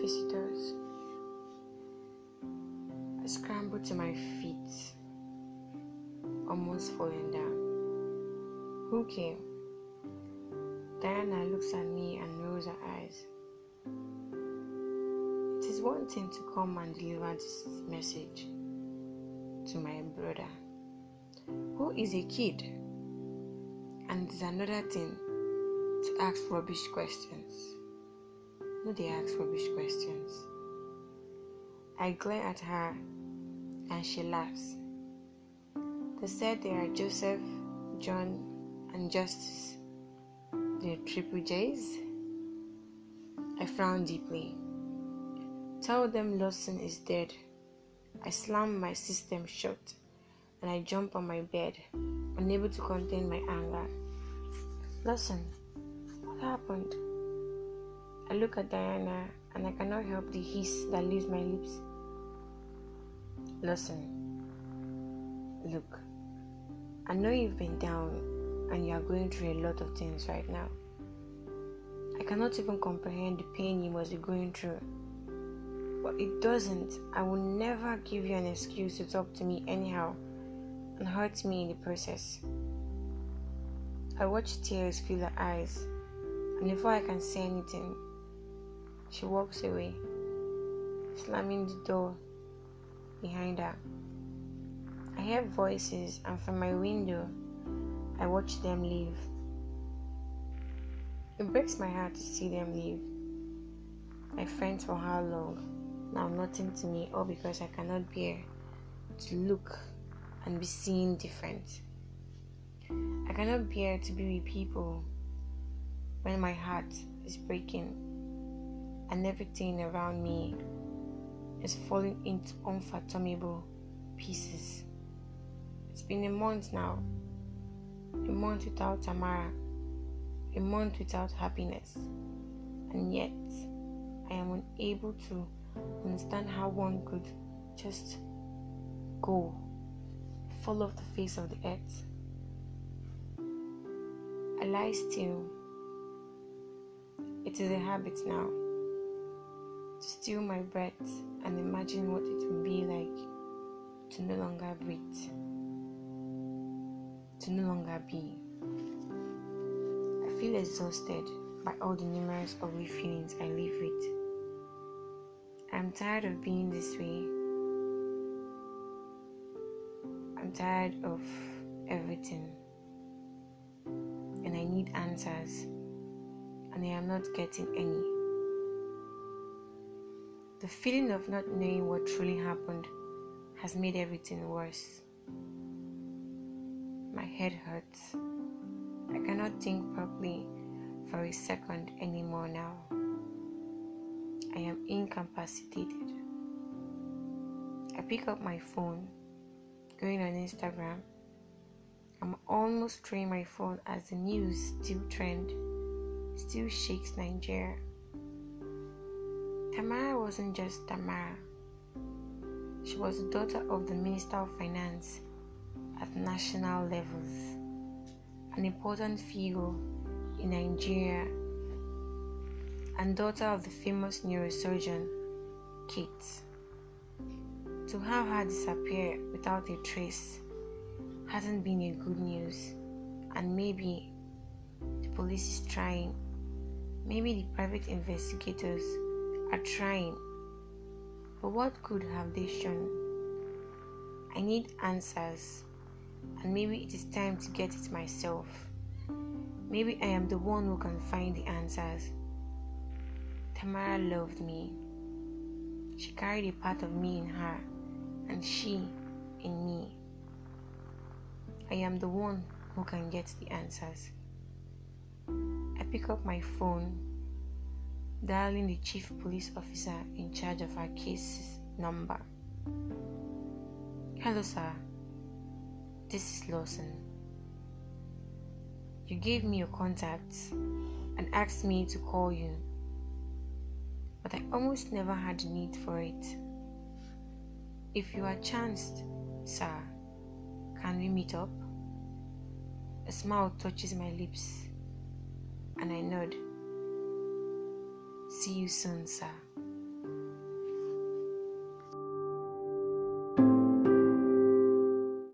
visitors. I scrambled to my feet, almost falling down. Who came? Diana looks at me and rolls her eyes. It is one thing to come and deliver this message to my brother, who is a kid, and it's another thing to ask rubbish questions. No, they ask rubbish questions. I glare at her and she laughs. They said they are Joseph, John, and Justice, the triple J's. I frown deeply. Tell them Lawson is dead. I slam my system shut and I jump on my bed, unable to contain my anger. Lawson, what happened? I look at Diana and I cannot help the hiss that leaves my lips. Lawson, look, I know you've been down and you are going through a lot of things right now. I cannot even comprehend the pain you must be going through. But it doesn't. I will never give you an excuse to talk to me anyhow and hurt me in the process. I watch tears fill her eyes, and before I can say anything, she walks away, slamming the door behind her. I hear voices, and from my window, I watch them leave. It breaks my heart to see them leave. My friends for how long? Now nothing to me, all because I cannot bear to look and be seen different. I cannot bear to be with people when my heart is breaking and everything around me is falling into unfathomable pieces. It's been a month now, a month without Tamara, a month without happiness, and yet I am unable to understand how one could just go, fall off the face of the earth. I lie still. It is a habit now to steal my breath and imagine what it would be like to no longer breathe, to no longer be. I feel exhausted by all the numerous ugly feelings I live with. I'm tired of being this way. I'm tired of everything. And I need answers. And I am not getting any. The feeling of not knowing what truly happened has made everything worse. My head hurts. I cannot think properly for a second anymore now. I am incapacitated. I pick up my phone, going on Instagram. I'm almost straying my phone as the news still shakes Nigeria. Tamara wasn't just Tamara. She was the daughter of the Minister of Finance at national levels, an important figure in Nigeria, and daughter of the famous neurosurgeon, Kate. To have her disappear without a trace hasn't been a good news, and maybe the police is trying, maybe the private investigators are trying, but what good have they shown? I need answers, and maybe it is time to get it myself. Maybe I am the one who can find the answers. Tamara loved me. She carried a part of me in her, and she in me. I am the one who can get the answers. I pick up my phone, dialing the chief police officer in charge of our case's number. Hello, sir. This is Lawson. You gave me your contacts and asked me to call you. But I almost never had the need for it. If you are chanced, sir, can we meet up? A smile touches my lips, and I nod. See you soon, sir.